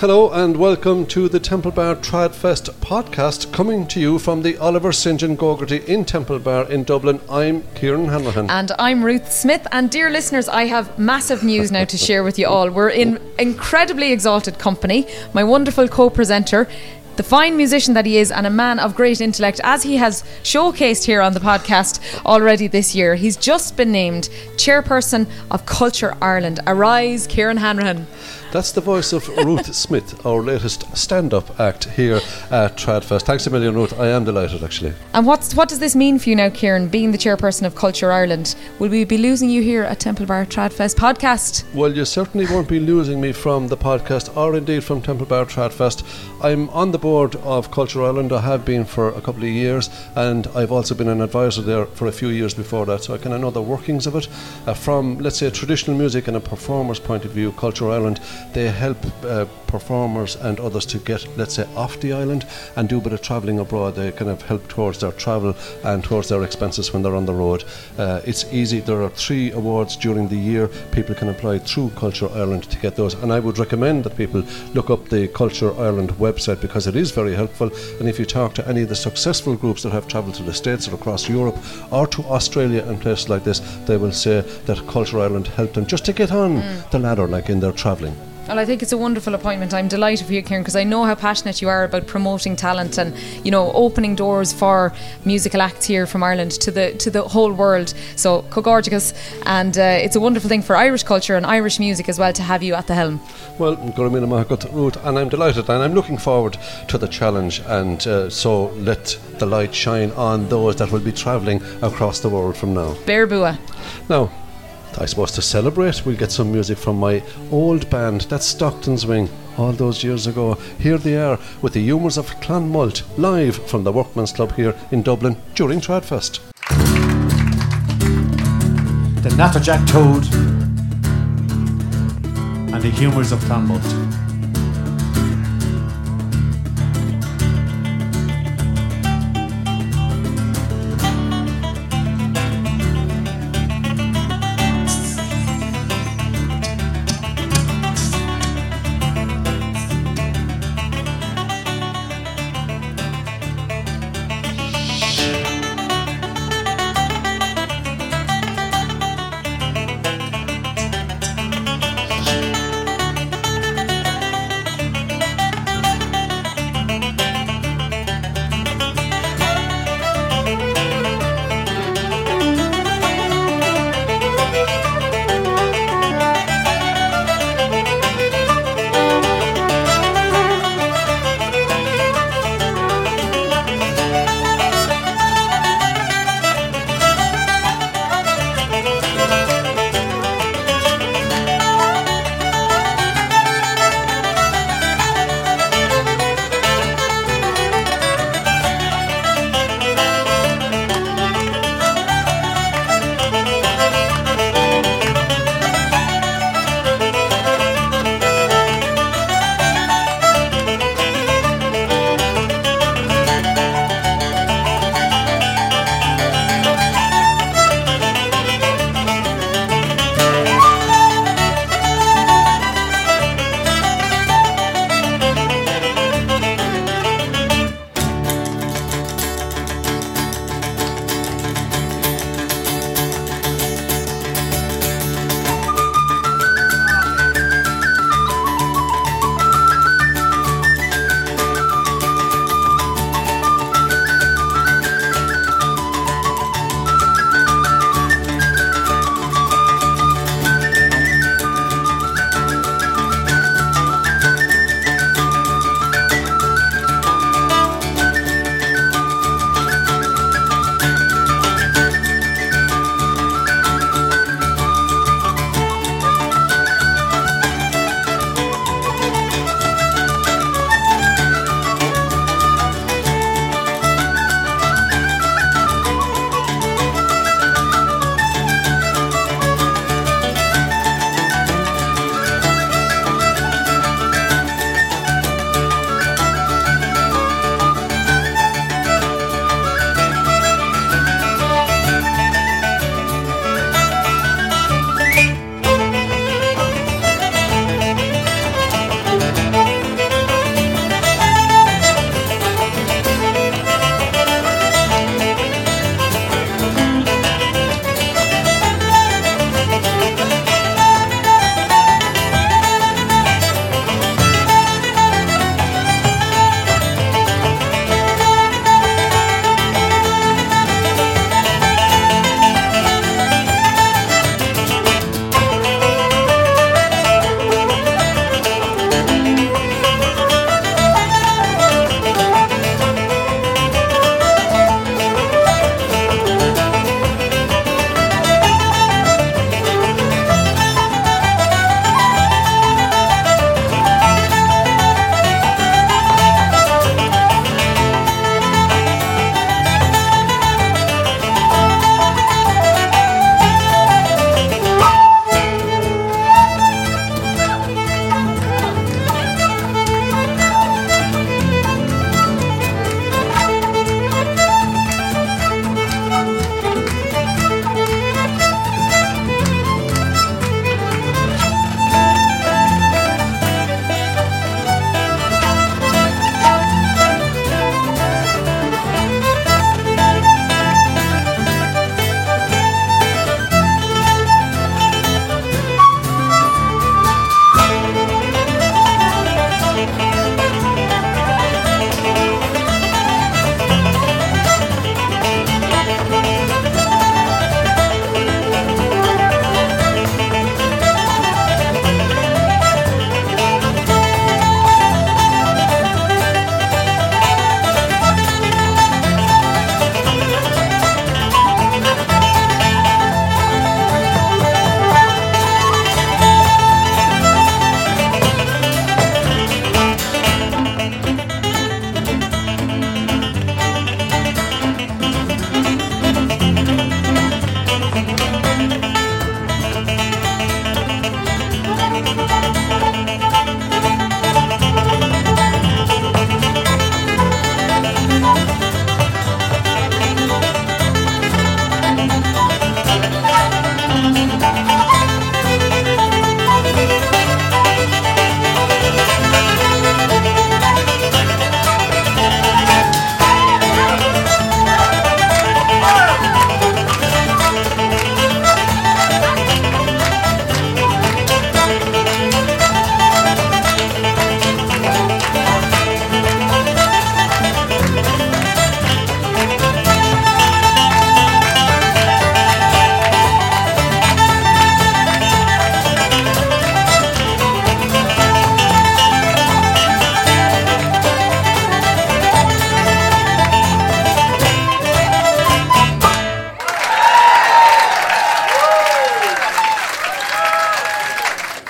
Hello and welcome to the Temple Bar Trad Fest podcast, coming to you from the Oliver St. John Gogarty in Temple Bar in Dublin. I'm Kieran Hanrahan. And I'm Ruth Smith. And dear listeners, I have massive news now to share with you all. We're in incredibly exalted company. My wonderful co-presenter, the fine musician that he is, and a man of great intellect, as he has showcased here on the podcast already this year. He's just been named chairperson of Culture Ireland. Arise, Kieran Hanrahan. That's the voice of Ruth Smith, our latest stand-up act here at Tradfest. Thanks a million, Ruth. I am delighted, actually. And what does this mean for you now, Kieran, being the chairperson of Culture Ireland? Will we be losing you here at Temple Bar Tradfest podcast? Well, you certainly won't be losing me from the podcast, or indeed from Temple Bar Tradfest. I'm on the board of Culture Ireland. I have been for a couple of years, and I've also been an advisor there for a few years before that, so I kind of know the workings of it. From, let's say, traditional music and a performer's point of view, Culture Ireland, they help performers and others to get, let's say, off the island and do a bit of travelling abroad. They kind of help towards their travel and towards their expenses when they're on the road. It's easy. There are 3 awards during the year. People can apply through Culture Ireland to get those. And I would recommend that people look up the Culture Ireland website, because it is very helpful. And if you talk to any of the successful groups that have travelled to the States or across Europe or to Australia and places like this, they will say that Culture Ireland helped them just to get on the ladder, like in their travelling. Well, I think it's a wonderful appointment. I'm delighted for you, Kieran, because I know how passionate you are about promoting talent and, you know, opening doors for musical acts here from Ireland to the whole world. So, Cogorgicus, and it's a wonderful thing for Irish culture and Irish music as well to have you at the helm. Well, and I'm delighted, and I'm looking forward to the challenge, and so let the light shine on those that will be travelling across the world from now. Berbua. Now, I suppose to celebrate, we'll get some music from my old band, that's Stockton's Wing, all those years ago. Here they are with the humours of Clonmult, live from the Workman's Club here in Dublin during Tradfest. The Natterjack Toad and the humours of Clonmult.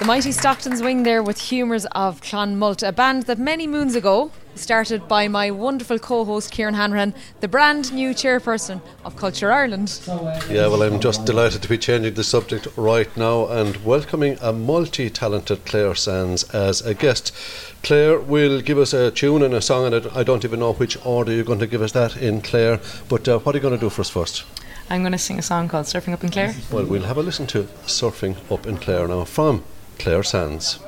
Mighty Stockton's Wing there with Humours of Clonmult, a band that many moons ago, started by my wonderful co-host Kieran Hanrahan, the brand new chairperson of Culture Ireland. Yeah, well, I'm just delighted to be changing the subject right now and welcoming a multi-talented Clare Sands as a guest. Clare will give us a tune and a song, and I don't even know which order you're going to give us that in, Clare, but what are you going to do for us first? I'm going to sing a song called Surfing Up in Clare. Well, we'll have a listen to Surfing Up in Clare now from Clare Sands.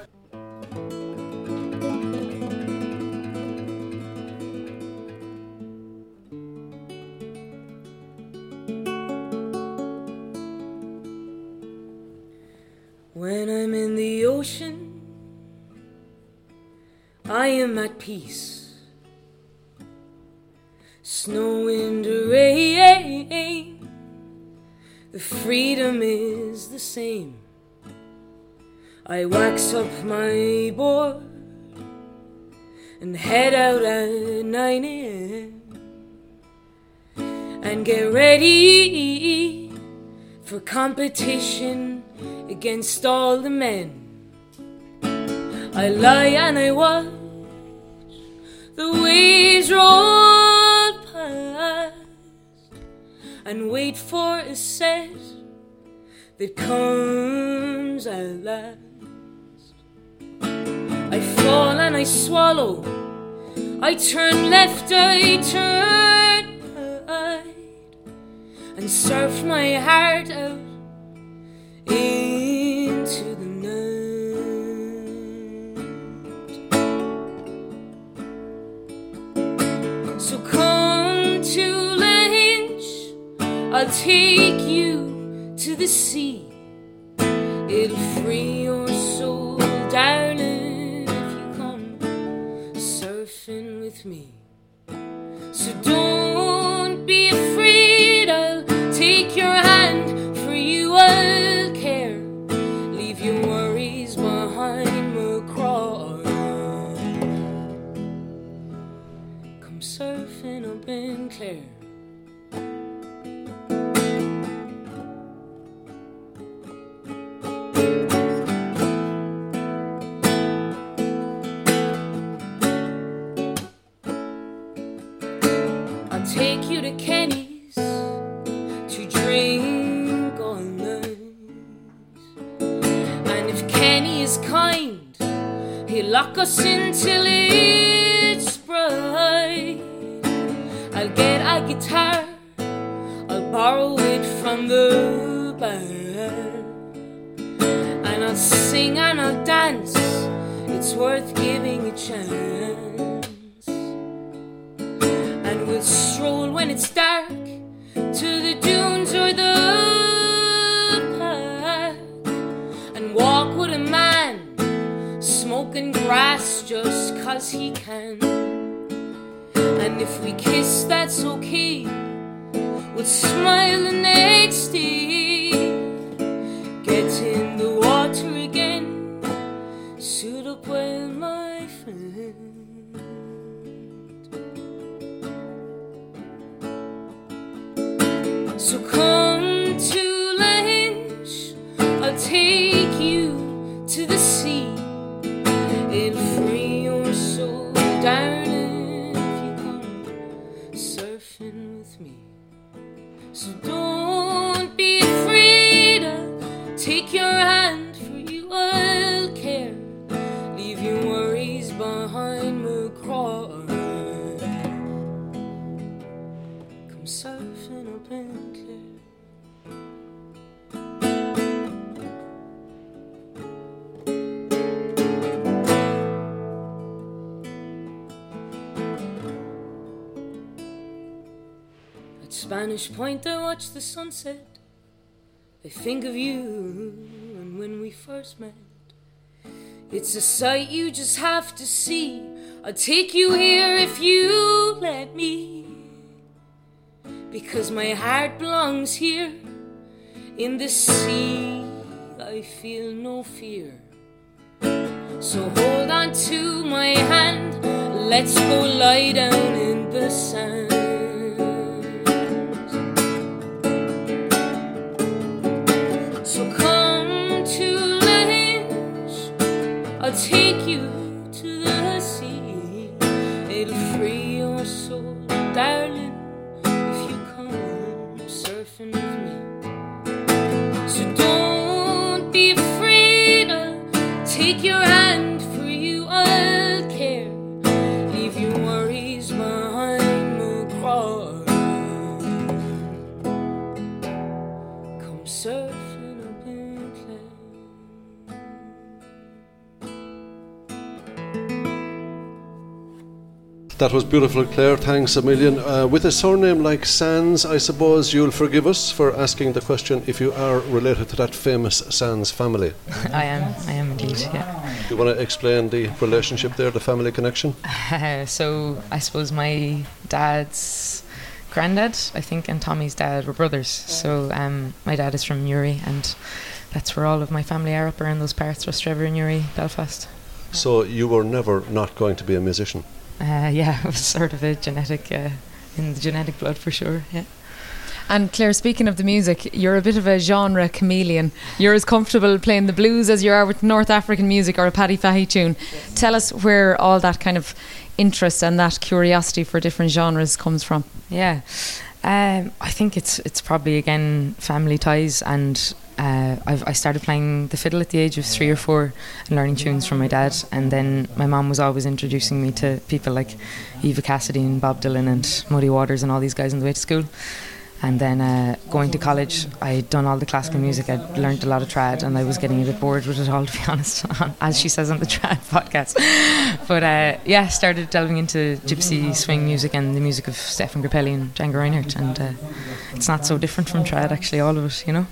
When I'm in the ocean, I am at peace. Snow, wind, rain, the freedom is the same. I wax up my board and head out at 9 a.m. and get ready for competition against all the men. I lie and I watch the waves roll past and wait for a set that comes at last. I fall and I swallow, I turn left, I turn right, and surf my heart out into the night. So come to Lynch, I'll take you to the sea, it'll free your soul, darling. With me, so don't be afraid, I'll take your hand, for you I'll care, leave your worries behind, Mo Chroí. Come surfing up in Clare. Take you to Kenny's to drink all night, and if Kenny is kind, he'll lock us in till it's bright. I'll get a guitar, I'll borrow it from the bar, and I'll sing and I'll dance, it's worth giving a chance. We'll stroll when it's dark to the dunes or the park, and walk with a man smoking grass just cause he can. And if we kiss, that's okay, we'll smile the next day. Get in the water again, suit up well, my friend. So come to Lynch, I'll take you to the sea, it'll free your soul, darling, if you come surfing with me. So don't be afraid, I'll take your hand, for you I'll care. Spanish Point I watched the sunset. I think of you and when we first met. It's a sight you just have to see. I'll take you here if you let me, because my heart belongs here. In the sea I feel no fear. So hold on to my hand, let's go lie down in the sand. So come to land, I'll take you to the sea. It'll free your soul, darling, if you come surfing with me. So don't be afraid, I'll take your hand, for you I'll care. Leave your worries behind, Mo Chroí. Come surf. That was beautiful, Clare. Thanks a million. With a surname like Sands, I suppose you'll forgive us for asking the question if you are related to that famous Sands family. I am indeed, yeah. Do you want to explain the relationship there, the family connection? So I suppose my dad's granddad, I think, and Tommy's dad were brothers. So my dad is from Newry, and that's where all of my family are, up around those parts, Rostrever, Newry, Belfast. So you were never not going to be a musician? Yeah, it was sort of a genetic, in the genetic blood for sure, yeah. And Clare, speaking of the music, you're a bit of a genre chameleon. You're as comfortable playing the blues as you are with North African music or a Paddy Fahey tune. Yes. Tell us where all that kind of interest and that curiosity for different genres comes from. Yeah, I think it's probably, again, family ties, and I started playing the fiddle at the age of 3 or 4 and learning tunes from my dad, and then my mum was always introducing me to people like Eva Cassidy and Bob Dylan and Muddy Waters and all these guys on the way to school. And then going to college, I'd done all the classical music, I'd learned a lot of trad, and I was getting a bit bored with it all, to be honest, as she says on the Trad podcast. But yeah, started delving into gypsy swing music and the music of Stefan Grappelli and Django Reinhardt, and it's not so different from trad, actually, all of it, you know.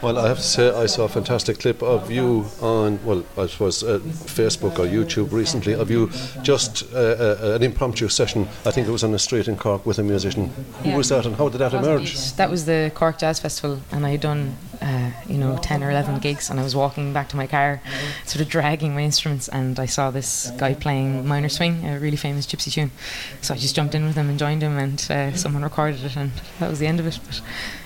Well, I have to say, I saw a fantastic clip of you on, well, I suppose Facebook or YouTube recently, of you just an impromptu session, I think it was on the street in Cork with a musician. Who was that and how did that emerge? That was the Cork Jazz Festival, and I had done, 10 or 11 gigs, and I was walking back to my car, sort of dragging my instruments, and I saw this guy playing Minor Swing, a really famous gypsy tune. So I just jumped in with him and joined him, and someone recorded it, and that was the end of it. But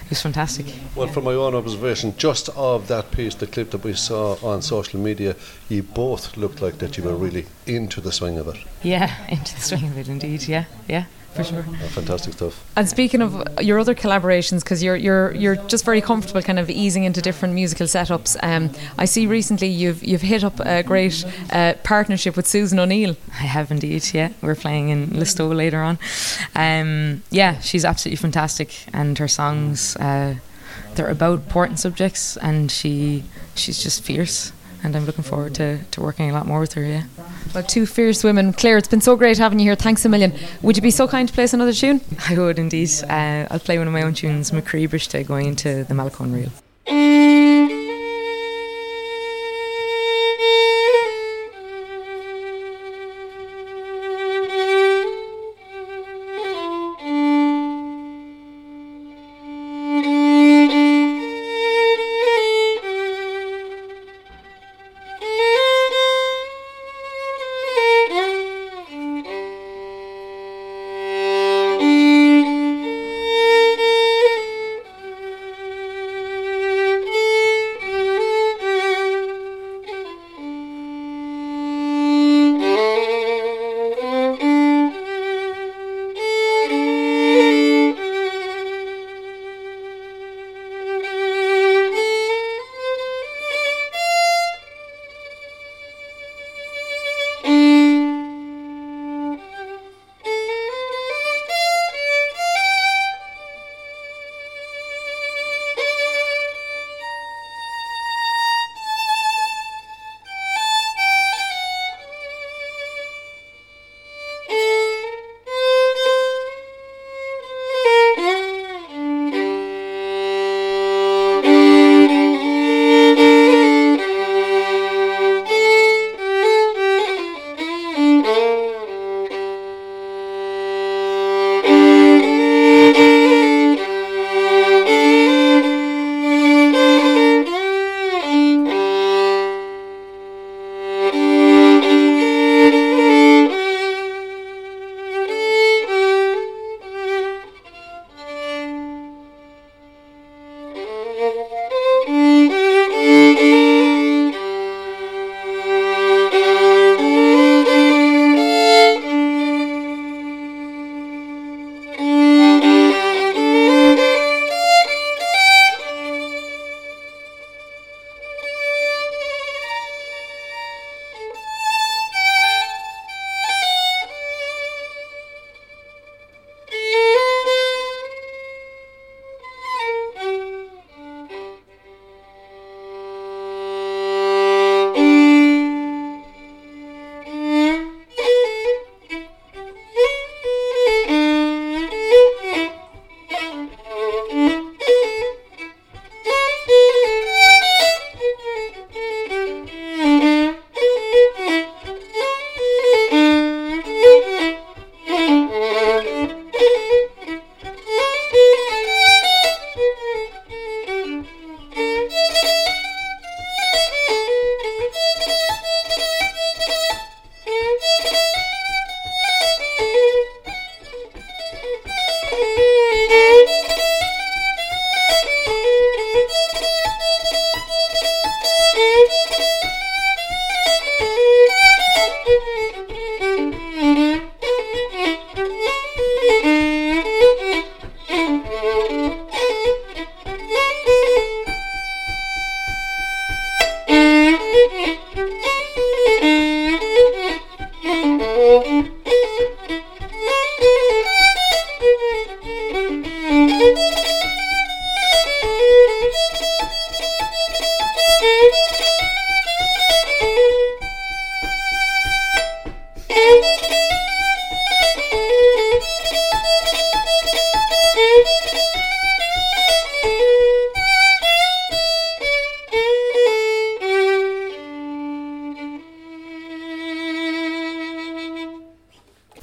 it was fantastic. Well, from my own observation, just of that piece, the clip that we saw on social media, you both looked like that you were really into the swing of it. Yeah, into the swing of it indeed, yeah. For sure. Oh, fantastic stuff. And speaking of your other collaborations, because you're just very comfortable kind of easing into different musical setups, I see recently you've hit up a great partnership with Susan O'Neill. I have indeed, yeah. We're playing in Listowel later on. Yeah, she's absolutely fantastic, and her songs, they're about important subjects, and she's just fierce. And I'm looking forward to working a lot more with her, yeah. Well, two fierce women. Clare, it's been so great having you here. Thanks a million. Would you be so kind to play us another tune? I would indeed. I'll play one of my own tunes, Mo Chroí Briste, going into the Malecon Reel.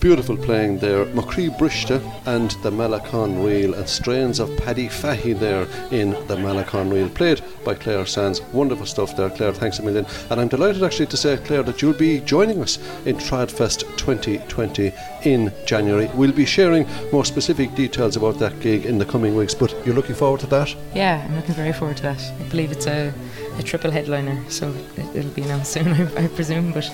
Beautiful playing there, Mo Chroí Briste and the Malecon Reel, and strains of Paddy Fahey there in the Malecon Reel, played by Clare Sands. Wonderful stuff there, Clare, thanks a million. And I'm delighted actually to say, Clare, that you'll be joining us in Tradfest 2020 in January. We'll be sharing more specific details about that gig in the coming weeks, but you're looking forward to that? Yeah, I'm looking very forward to that. I believe it's a triple headliner, so it'll be announced soon, I presume, but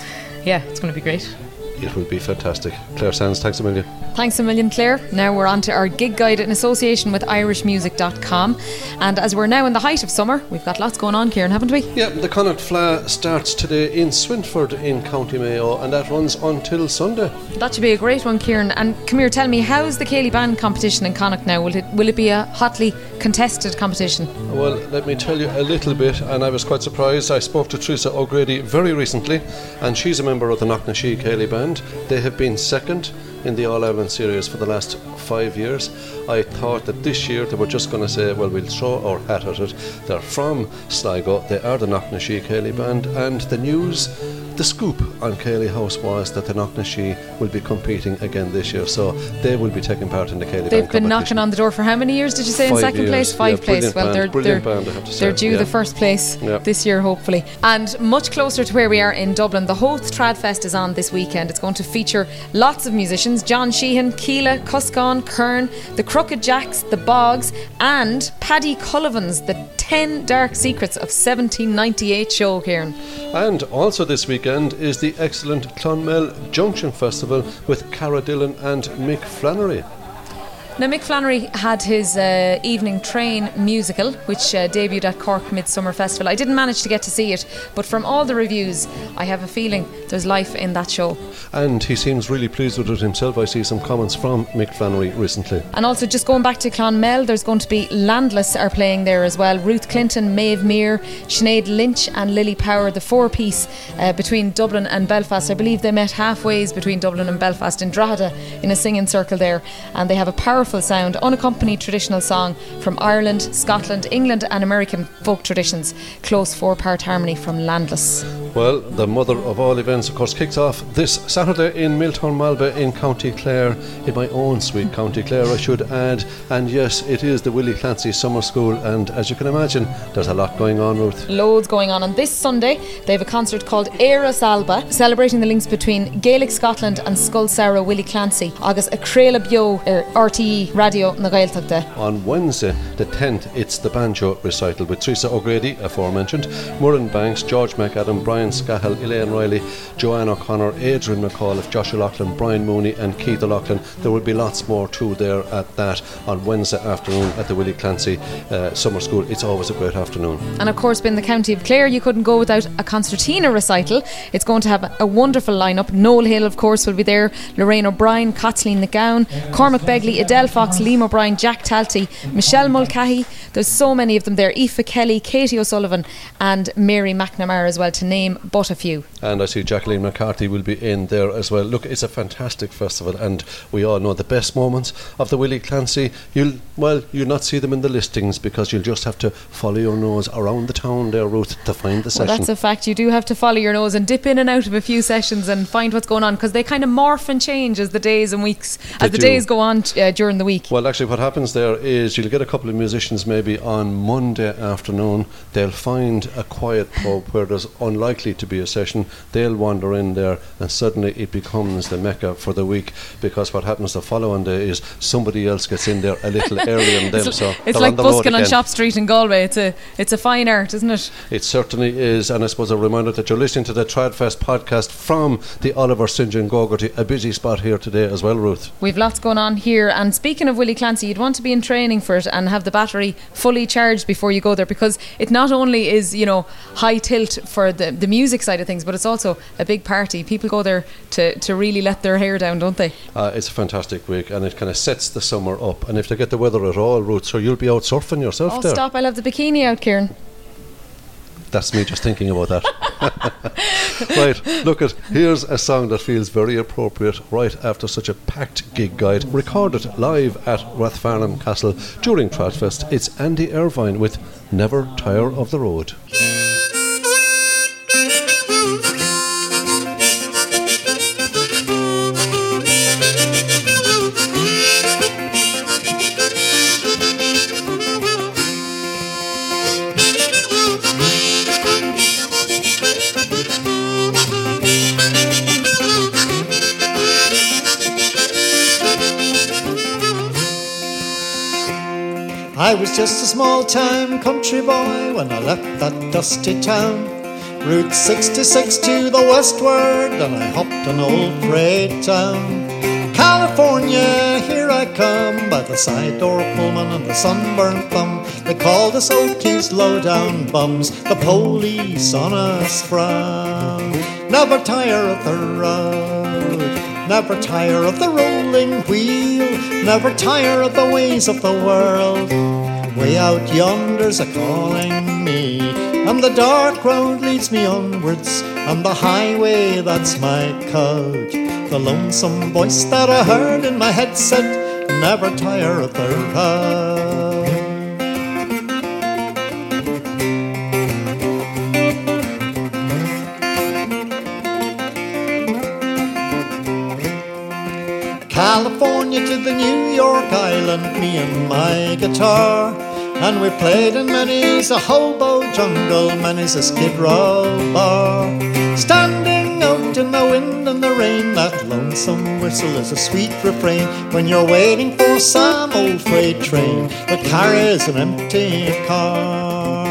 yeah, it's going to be great. It will be fantastic. Clare Sands, thanks a million. Thanks a million, Clare. Now we're on to our gig guide in association with irishmusic.com. And as we're now in the height of summer, we've got lots going on, Kieran, haven't we? Yeah, the Connacht Fla starts today in Swinford in County Mayo, and that runs until Sunday. That should be a great one, Kieran. And come here, tell me, how's the Céilí Band competition in Connacht now? Will it be a hotly contested competition? Well, let me tell you a little bit, and I was quite surprised. I spoke to Teresa O'Grady very recently, and she's a member of the Knocknashee Céilí Band. They have been second in the All-Ireland series for the last 5 years. I thought that this year they were just going to say, well, we'll throw our hat at it. They're from Sligo, they are the Knocknashee Céilí Band, and the news, the scoop on Céilí House was that the Knocknashee will be competing again this year, so they will be taking part in the Céilí Band competition. They've been knocking on the door for how many years, did you say, in second place? Five place. Well, they're due the first place this year, hopefully. And much closer to where we are in Dublin, the Hoth Trad Fest is on this weekend. It's going to feature lots of musicians: John Sheehan, Keela, Cuscon, Kern, the Crooked Jacks, the Boggs, and Paddy Cullivan's The 10 Dark Secrets of 1798 show, Kieran. And also this weekend is the excellent Clonmel Junction Festival with Cara Dillon and Mick Flannery. Now, Mick Flannery had his Evening Train musical, which debuted at Cork Midsummer Festival. I didn't manage to get to see it, but from all the reviews, I have a feeling there's life in that show. And he seems really pleased with it himself. I see some comments from Mick Flannery recently. And also, just going back to Clonmel, there's going to be Landless are playing there as well. Ruth Clinton, Maeve Muir, Sinead Lynch and Lily Power, the four-piece between Dublin and Belfast. I believe they met halfway between Dublin and Belfast in Drogheda in a singing circle there, and they have a powerful sound, unaccompanied traditional song from Ireland, Scotland, England and American folk traditions. Close four-part harmony from Landless. Well, the mother of all events, of course, kicks off this Saturday in Milton Malba in County Clare, in my own sweet County Clare, I should add. And yes, it is the Willie Clancy Summer School, and as you can imagine, there's a lot going on, Ruth. Loads going on, and this Sunday they have a concert called Éire Salba, celebrating the links between Gaelic Scotland and Scoilsara Willie Clancy. Agus a Creola Bio RTE Radio na Gaeltachta. On Wednesday the 10th, it's the banjo recital with Teresa O'Grady, aforementioned, Murren Banks, George McAdam, Brian Scahill, Elaine Riley, Joanne O'Connor, Adrian McAuliffe, Josh O'Loughlin, Brian Mooney and Keith O'Loughlin. There will be lots more too there at that on Wednesday afternoon at the Willie Clancy Summer School. It's always a great afternoon. And of course, in the County of Clare, you couldn't go without a concertina recital. It's going to have a wonderful lineup. Noel Hill, of course, will be there, Lorraine O'Brien, Kathleen McGowan, Cormac Begley, Adele Fox, Liam O'Brien, Jack Talty, Michelle Mulcahy. There's so many of them there. Aoife Kelly, Katie O'Sullivan and Mary McNamara as well, to name but a few. And I see Jacqueline McCarthy will be in there as well. Look, it's a fantastic festival, and we all know the best moments of the Willie Clancy. You'll not see them in the listings, because you'll just have to follow your nose around the town there, Ruth, to find the session. Well, that's a fact. You do have to follow your nose and dip in and out of a few sessions and find what's going on, because they kind of morph and change as the days and weeks, as the days go on during the week. Well, actually what happens there is you'll get a couple of musicians maybe on Monday afternoon, they'll find a quiet pub where there's unlikely to be a session, they'll wander in there, and suddenly it becomes the mecca for the week, because what happens the following day is somebody else gets in there a little earlier than them. So it's like busking on Shop Street in Galway. It's a fine art, isn't it? It certainly is. And I suppose a reminder that you're listening to the Tradfest podcast from the Oliver St. John Gogarty, a busy spot here today as well, Ruth. We've lots going on here, and speaking of Willie Clancy, you'd want to be in training for it and have the battery fully charged before you go there, because it not only is, you know, high tilt for the music side of things, but it's also a big party. People go there to really let their hair down, don't they? It's a fantastic week, and it kind of sets the summer up. And if they get the weather at all, Ruth, so you'll be out surfing yourself there. Oh, stop, I'll have the bikini out, Kieran. That's me just thinking about that. Right, look, here's a song that feels very appropriate right after such a packed gig guide. Recorded live at Rathfarnham Castle during Tradfest, it's Andy Irvine with Never Tire of the Road. I was just a small-time country boy when I left that dusty town. Route 66 to the westward, and I hopped an old freight town. California, here I come, by the side door Pullman and the sunburnt thumb. They called us Okies, low-down bums, the police on us frown. Never tire of the road, never tire of the rolling wheel, never tire of the ways of the world. Way out yonder's a calling me, and the dark road leads me onwards, and the highway, that's my code. The lonesome voice that I heard in my head said, never tire of the road. California to the New York Island, me and my guitar. And we played in many's a hobo jungle, many's a skid row bar. Standing out in the wind and the rain, that lonesome whistle is a sweet refrain when you're waiting for some old freight train that carries an empty car.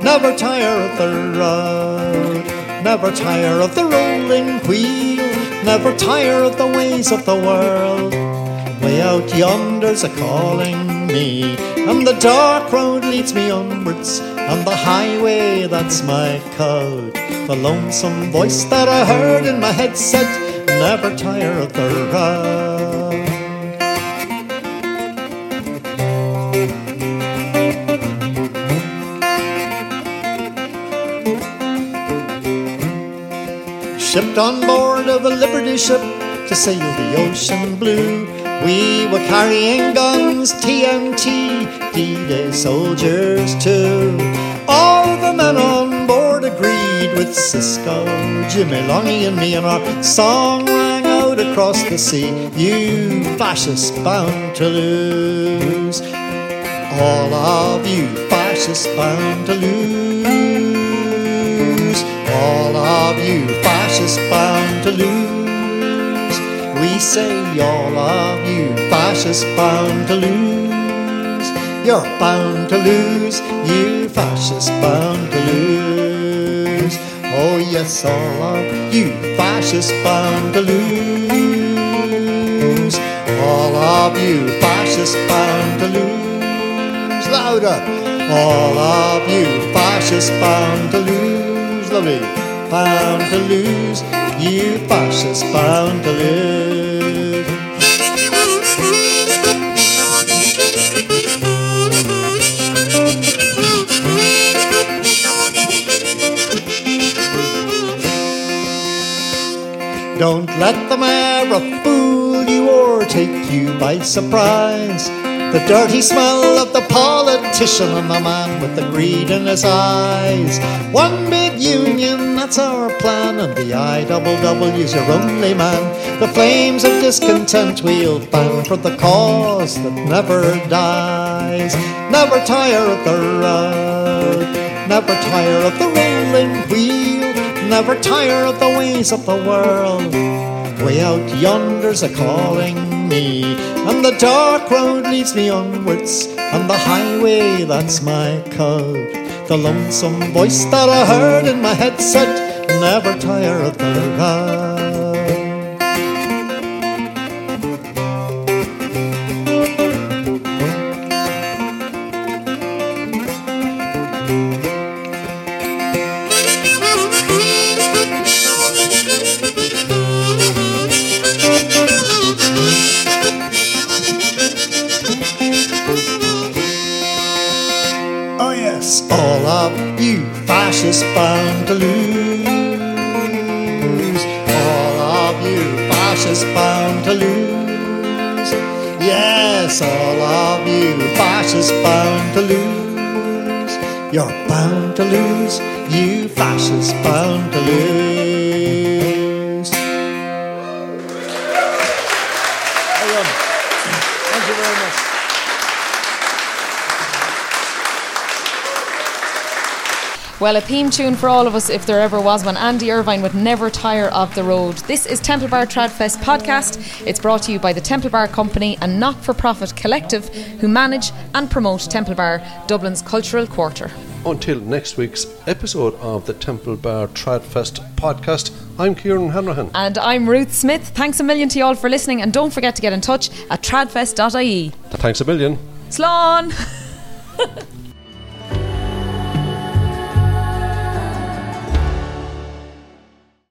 Never tire of the road, never tire of the rolling wheel, never tire of the ways of the world. Way out yonder's a calling me, and the dark road leads me onwards, and the highway, that's my code. The lonesome voice that I heard in my head said, never tire of the road. Shipped on board of a Liberty ship to sail the ocean blue. We were carrying guns, TNT, D-Day soldiers too. All the men on board agreed with Cisco, Jimmy Longy and me, and our song rang out across the sea, you fascists bound to lose, all of you fascists bound to lose, all of you fascists bound to lose. We say all of you fascists bound to lose. You're bound to lose, you fascists bound to lose. Oh yes, all of you fascists bound to lose. All of you fascists bound to lose. Louder. All of you fascists bound to lose. Lovely. Bound to lose, you fascists bound to lose. Don't let the mara fool you or take you by surprise. The dirty smell of the politician and the man with the greed in his eyes. One big union, that's our plan, and the IWW's your only man. The flames of discontent we'll fan for the cause that never dies. Never tire of the road, never tire of the rolling wheel, never tire of the ways of the world. Way out yonder's a calling me, and the dark road leads me onwards, and the highway, that's my code. The lonesome voice that I heard in my head said, never tire of the bound to lose, all of you fascists bound to lose. Yes, all of you fascists bound to lose. You're bound to lose, you fascists bound to lose. Thank you very much. Well, a theme tune for all of us if there ever was one. Andy Irvine would never tire of the road. This is Temple Bar Trad Fest podcast. It's brought to you by the Temple Bar Company, a not-for-profit collective who manage and promote Temple Bar, Dublin's cultural quarter. Until next week's episode of the Temple Bar Trad Fest podcast, I'm Kieran Hanrahan. And I'm Ruth Smith. Thanks a million to you all for listening, and don't forget to get in touch at tradfest.ie. Thanks a million. Slán!